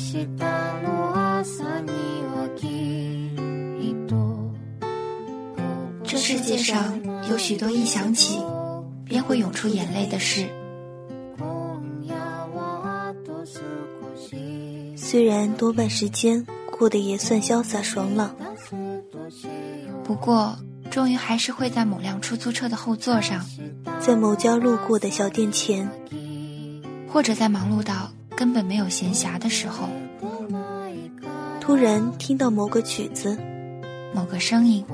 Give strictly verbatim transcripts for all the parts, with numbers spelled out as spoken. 日の朝にはきっと。这世界上有许多一想起便会涌出眼泪的事，虽然多半时间过得也算潇洒爽朗，不过终于还是会在某辆出租车的后座上，在某家路过的小店前，或者在忙碌到根本没有闲暇的时候，突然听到某个曲子，某个声音，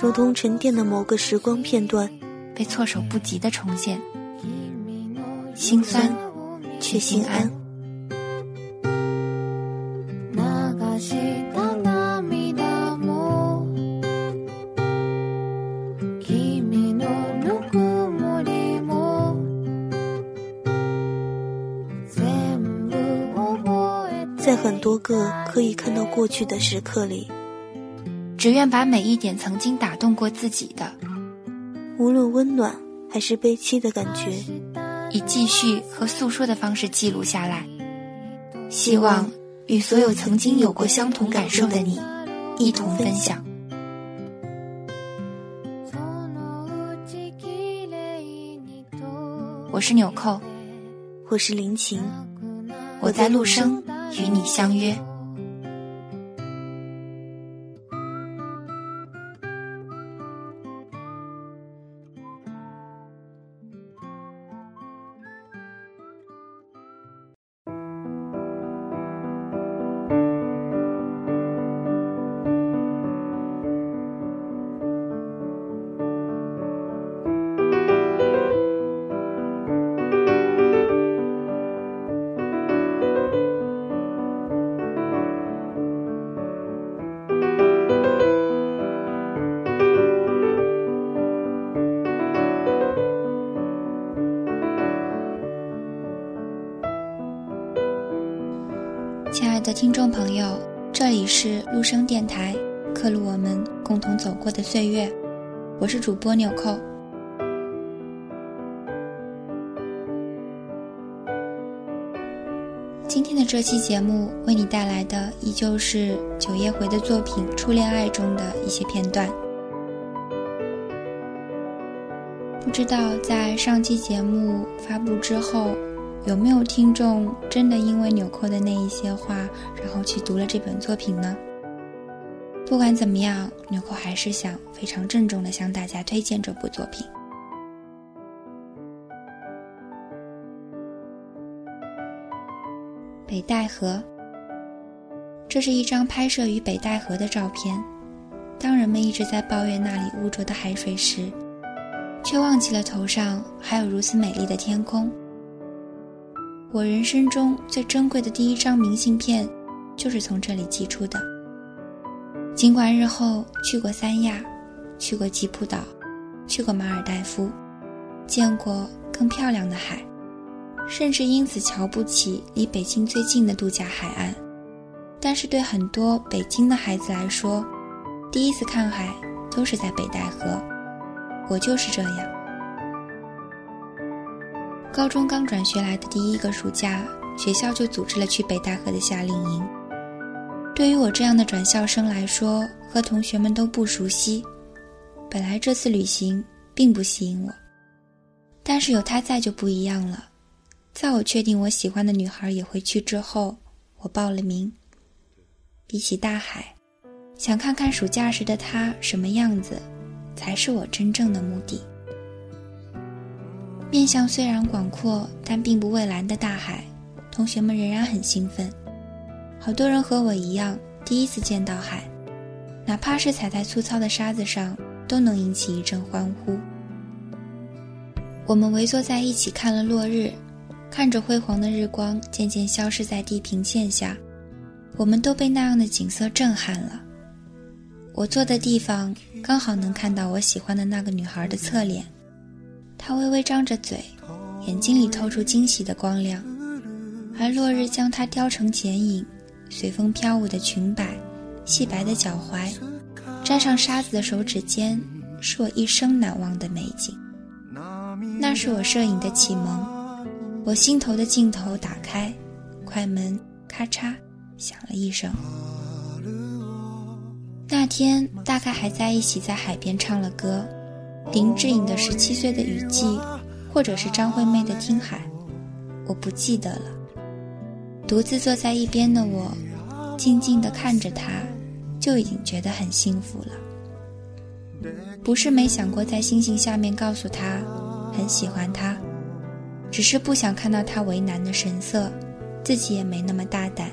如同沉淀的某个时光片段被措手不及的重现，心酸却心安。在很多个可以看到过去的时刻里，只愿把每一点曾经打动过自己的，无论温暖还是悲戚的感觉，以记叙和诉说的方式记录下来，希望与所有曾经有过相同感受的你一同分享。我是纽扣，我是林晴，我在陆生与你相约。亲爱的听众朋友，这里是陆生电台，刻录我们共同走过的岁月，我是主播纽扣。今天的这期节目为你带来的依旧是九叶回的作品《初恋爱》中的一些片段。不知道在上期节目发布之后，有没有听众真的因为纽扣的那一些话，然后去读了这本作品呢？不管怎么样，纽扣还是想非常郑重地向大家推荐这部作品。北戴河，这是一张拍摄于北戴河的照片。当人们一直在抱怨那里污浊的海水时，却忘记了头上还有如此美丽的天空。我人生中最珍贵的第一张明信片就是从这里寄出的，尽管日后去过三亚，去过吉普岛，去过马尔代夫，见过更漂亮的海，甚至因此瞧不起离北京最近的度假海岸，但是对很多北京的孩子来说，第一次看海都是在北戴河。我就是这样，高中刚转学来的第一个暑假，学校就组织了去北戴河的夏令营。对于我这样的转校生来说，和同学们都不熟悉，本来这次旅行并不吸引我，但是有她在就不一样了。在我确定我喜欢的女孩也会去之后，我报了名。比起大海，想看看暑假时的她什么样子，才是我真正的目的。面向虽然广阔但并不蔚蓝的大海，同学们仍然很兴奋，好多人和我一样第一次见到海，哪怕是踩在粗糙的沙子上都能引起一阵欢呼。我们围坐在一起看了落日，看着辉煌的日光渐渐消失在地平线下，我们都被那样的景色震撼了。我坐的地方刚好能看到我喜欢的那个女孩的侧脸，她微微张着嘴，眼睛里透出惊喜的光亮，而落日将她雕成剪影，随风飘舞的裙摆，细白的脚踝，沾上沙子的手指尖，是我一生难忘的美景。那是我摄影的启蒙，我心头的镜头打开，快门咔嚓响了一声。那天大概还在一起在海边唱了歌，林志颖的《十七岁的雨季》，或者是张惠妹的《听海》，我不记得了。独自坐在一边的我，静静地看着他，就已经觉得很幸福了。不是没想过在星星下面告诉他很喜欢他，只是不想看到他为难的神色，自己也没那么大胆。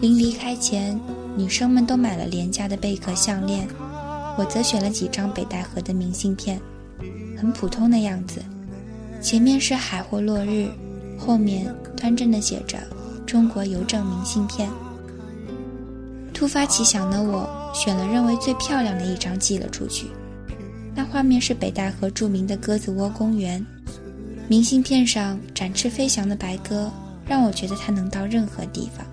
临离开前，女生们都买了廉价的贝壳项链，我则选了几张北戴河的明信片，很普通的样子，前面是海或落日，后面端正地写着中国邮政明信片。突发奇想的我选了认为最漂亮的一张寄了出去，那画面是北戴河著名的鸽子窝公园，明信片上展翅飞翔的白鸽让我觉得它能到任何地方。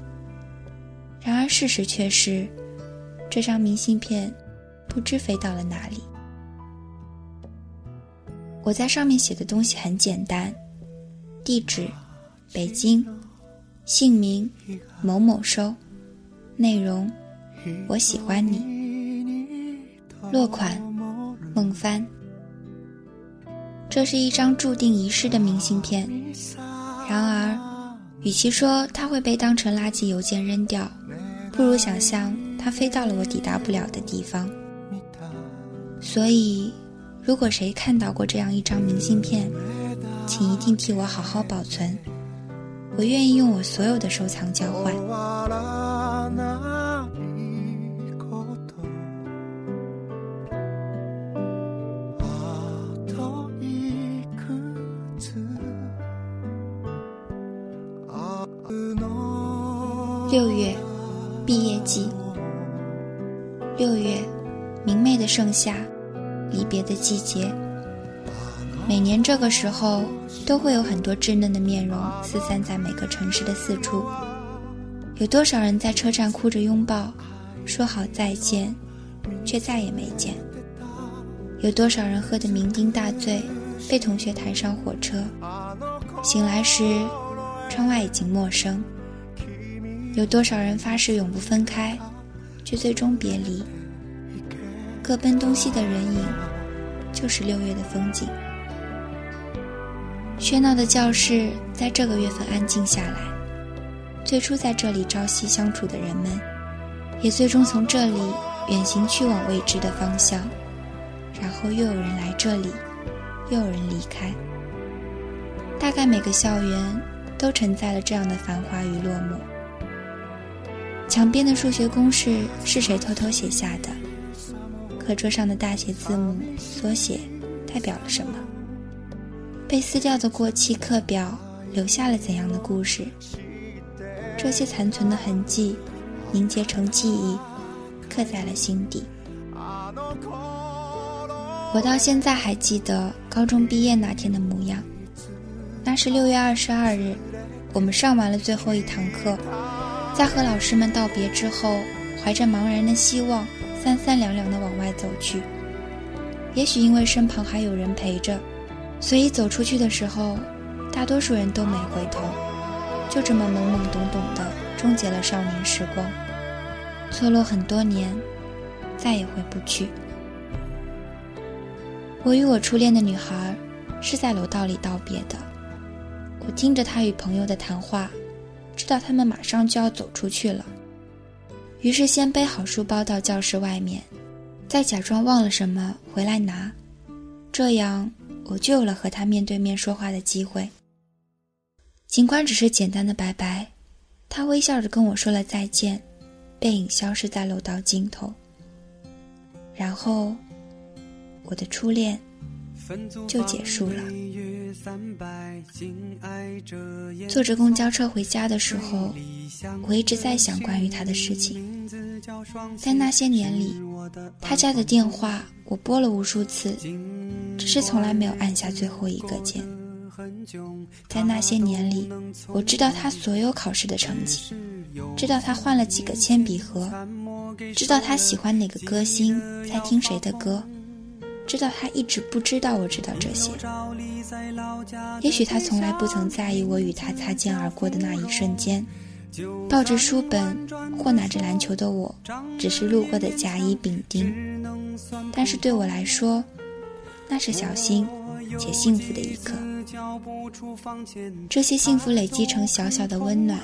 然而事实却是，这张明信片不知飞到了哪里。我在上面写的东西很简单，地址北京，姓名某某收，内容我喜欢你，落款孟帆。这是一张注定遗失的明信片，然而与其说它会被当成垃圾邮件扔掉，不如想象它飞到了我抵达不了的地方。所以如果谁看到过这样一张明信片，请一定替我好好保存，我愿意用我所有的收藏交换。六月，毕业季。六月，明媚的盛夏，离别的季节。每年这个时候，都会有很多稚嫩的面容四散在每个城市的四处。有多少人在车站哭着拥抱，说好再见，却再也没见。有多少人喝得酩酊大醉，被同学抬上火车，醒来时窗外已经陌生。有多少人发誓永不分开，却最终别离。各奔东西的人影，就是六月的风景。喧闹的教室在这个月份安静下来，最初在这里朝夕相处的人们，也最终从这里远行去往未知的方向，然后又有人来这里，又有人离开。大概每个校园都承载了这样的繁华与落寞。墙边的数学公式是谁偷偷写下的？课桌上的大写字母缩写代表了什么？被撕掉的过期课表留下了怎样的故事？这些残存的痕迹凝结成记忆，刻在了心底。我到现在还记得高中毕业那天的模样，那是六月二十二日，我们上完了最后一堂课，在和老师们道别之后，怀着茫然的希望，三三两两地往外走去。也许因为身旁还有人陪着，所以走出去的时候，大多数人都没回头，就这么懵懵懂懂地终结了少年时光，错落很多年，再也回不去。我与我初恋的女孩是在楼道里道别的，我听着她与朋友的谈话，知道他们马上就要走出去了，于是先背好书包到教室外面，再假装忘了什么回来拿，这样我就有了和他面对面说话的机会。尽管只是简单的拜拜，他微笑着跟我说了再见，背影消失在楼道尽头。然后我的初恋就结束了。坐着公交车回家的时候，我一直在想关于他的事情。在那些年里，他家的电话我拨了无数次，只是从来没有按下最后一个键。在那些年里，我知道他所有考试的成绩，知道他换了几个铅笔盒，知道他喜欢哪个歌星，在听谁的歌，知道他一直不知道我知道这些。也许他从来不曾在意我与他擦肩而过的那一瞬间，抱着书本或拿着篮球的我只是路过的甲乙丙丁，但是对我来说，那是小心且幸福的一刻。这些幸福累积成小小的温暖，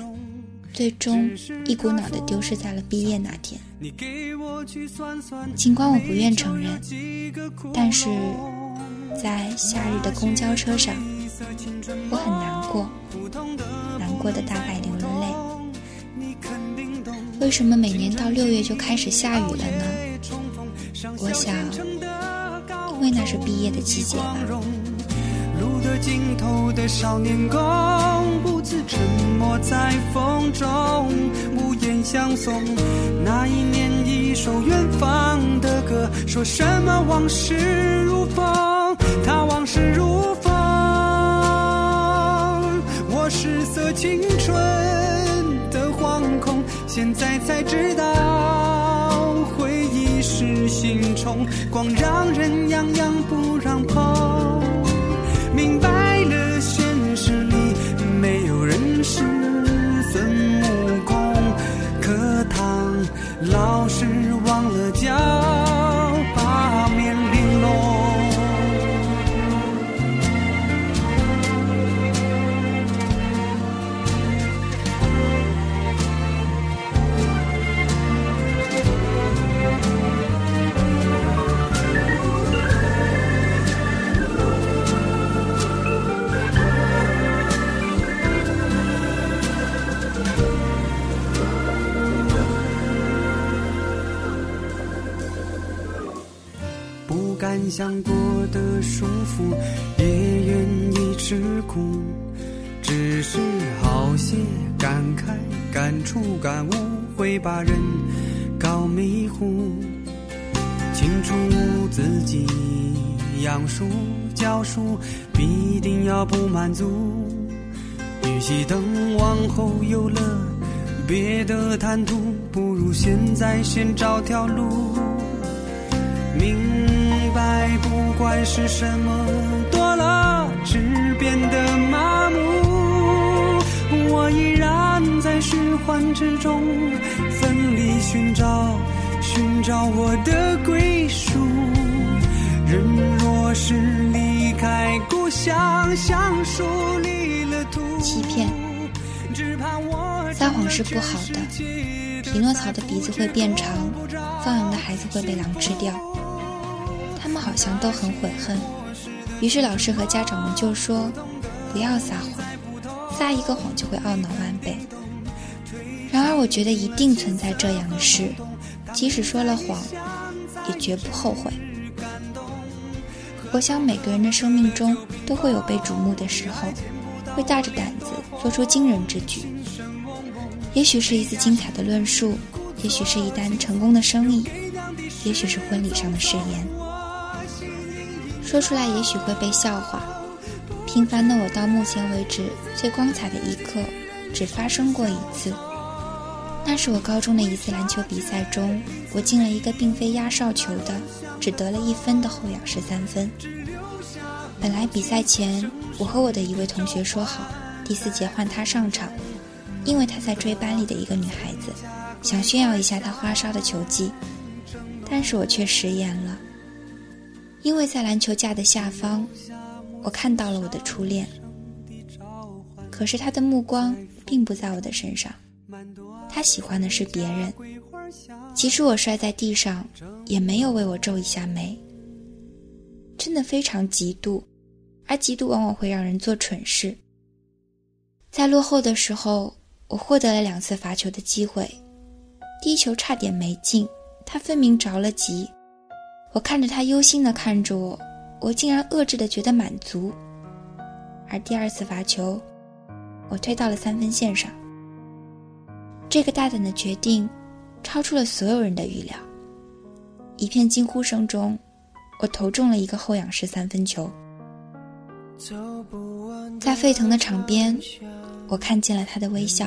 最终一股脑地丢失在了毕业那天。尽管我不愿承认，但是在夏日的公交车上，我很难过，难过的大概流了泪。为什么每年到六月就开始下雨了呢？我想，因为那是毕业的季节吧。路的尽头的少年宫，不自沉默在风中，无言相送。那一年一首远方的歌，说什么往事如风，他往事如风。我失色青春的惶恐，现在才知道回忆是心虫，光让人痒痒不让碰。明白了现实里没有人是孙悟空，课堂老师忘了教八面玲珑。分享过的舒服，也愿意吃苦，只是好些感慨、感触、感悟，会把人搞迷糊。清楚自己养书教书，必定要不满足。与其等往后有了别的谈吐，不如现在先找条路。明。不管是什么多了，只变得麻木。我依然在虚幻之中，奋力寻找，寻找我的归属。人若是离开故乡，像树离了土。欺骗，撒谎是不好的。匹诺曹的鼻子会变长，放羊的孩子会被狼吃掉。他们好像都很悔恨，于是老师和家长们就说，不要撒谎，撒一个谎就会懊恼万倍。然而我觉得一定存在这样的事，即使说了谎也绝不后悔。我想每个人的生命中都会有被瞩目的时候，会大着胆子做出惊人之举。也许是一次精彩的论述，也许是一单成功的生意，也许是婚礼上的誓言。说出来也许会被笑话。平凡的我到目前为止最光彩的一刻只发生过一次，那是我高中的一次篮球比赛中，我进了一个并非压哨球的，只得了一分的后仰式三分。本来比赛前我和我的一位同学说好，第四节换他上场，因为他在追班里的一个女孩子，想炫耀一下他花哨的球技，但是我却食言了。因为在篮球架的下方，我看到了我的初恋，可是他的目光并不在我的身上，他喜欢的是别人。即使我摔在地上，也没有为我皱一下眉。真的非常嫉妒，而嫉妒往往会让人做蠢事。在落后的时候，我获得了两次罚球的机会，第一球差点没进，他分明着了急。我看着他忧心地看着我，我竟然遏制地觉得满足。而第二次罚球，我推到了三分线上。这个大胆的决定超出了所有人的预料，一片惊呼声中，我投中了一个后仰式三分球。在沸腾的场边，我看见了他的微笑，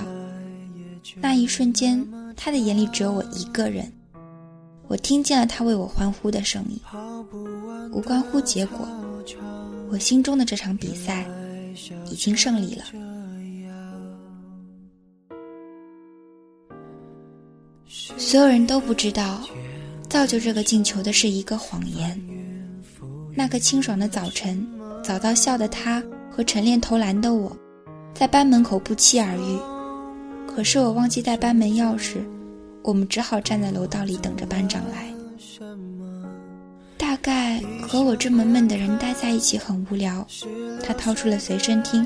那一瞬间他的眼里只有我一个人。我听见了他为我欢呼的声音，无关乎结果，我心中的这场比赛已经胜利了。所有人都不知道，造就这个进球的是一个谎言。那个清爽的早晨，早到笑的他和晨练投篮的我，在班门口不期而遇。可是我忘记带班门钥匙，我们只好站在楼道里等着班长来。大概和我这么闷的人待在一起很无聊，他掏出了随身听，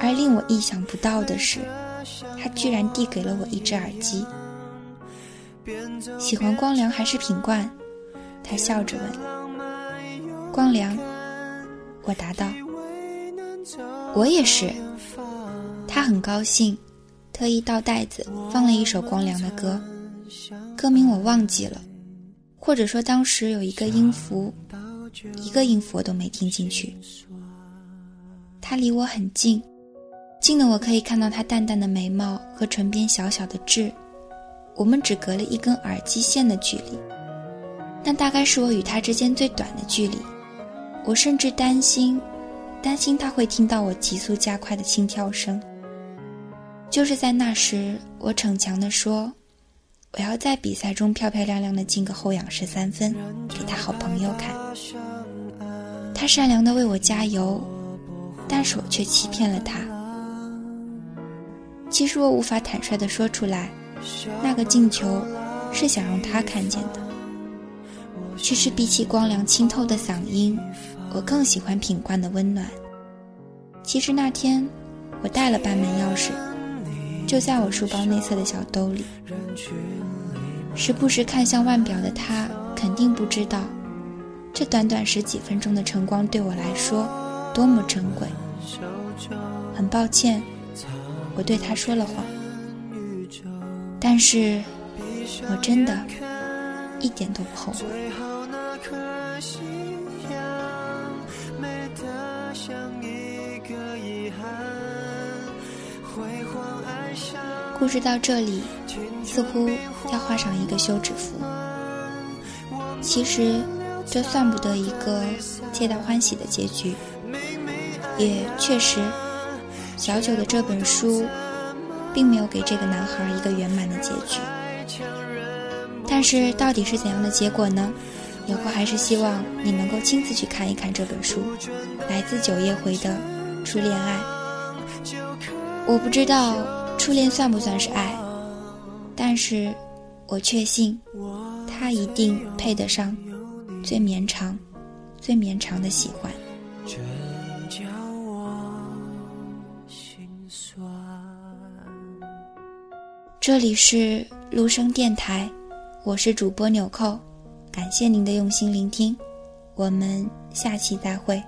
而令我意想不到的是，他居然递给了我一只耳机。喜欢光良还是品冠？他笑着问。光良，我答道。我也是。他很高兴，特意到袋子放了一首光良的歌，歌名我忘记了，或者说当时有一个音符，一个音符我都没听进去。他离我很近，近的我可以看到他淡淡的眉毛和唇边小小的痣，我们只隔了一根耳机线的距离，那大概是我与他之间最短的距离。我甚至担心担心他会听到我急速加快的心跳声。就是在那时，我逞强地说，我要在比赛中漂漂亮亮地进个后仰式三分给他好朋友看。他善良地为我加油，但是我却欺骗了他。其实我无法坦率地说出来，那个进球是想让他看见的。其实比起光良清透的嗓音，我更喜欢品冠的温暖。其实那天我带了班门钥匙，就在我书包内侧的小兜里。时不时看向腕表的他肯定不知道，这短短十几分钟的晨光对我来说多么珍贵。很抱歉，我对他说了谎，但是我真的一点都不后悔。故事到这里似乎要画上一个休止符，其实这算不得一个皆大欢喜的结局，也确实小九的这本书并没有给这个男孩一个圆满的结局。但是到底是怎样的结果呢？有空还是希望你能够亲自去看一看这本书，来自九叶回的《初恋爱》。我不知道初恋算不算是爱，但是我确信它一定配得上最绵长最绵长的喜欢。这里是陆生电台，我是主播纽扣，感谢您的用心聆听，我们下期再会。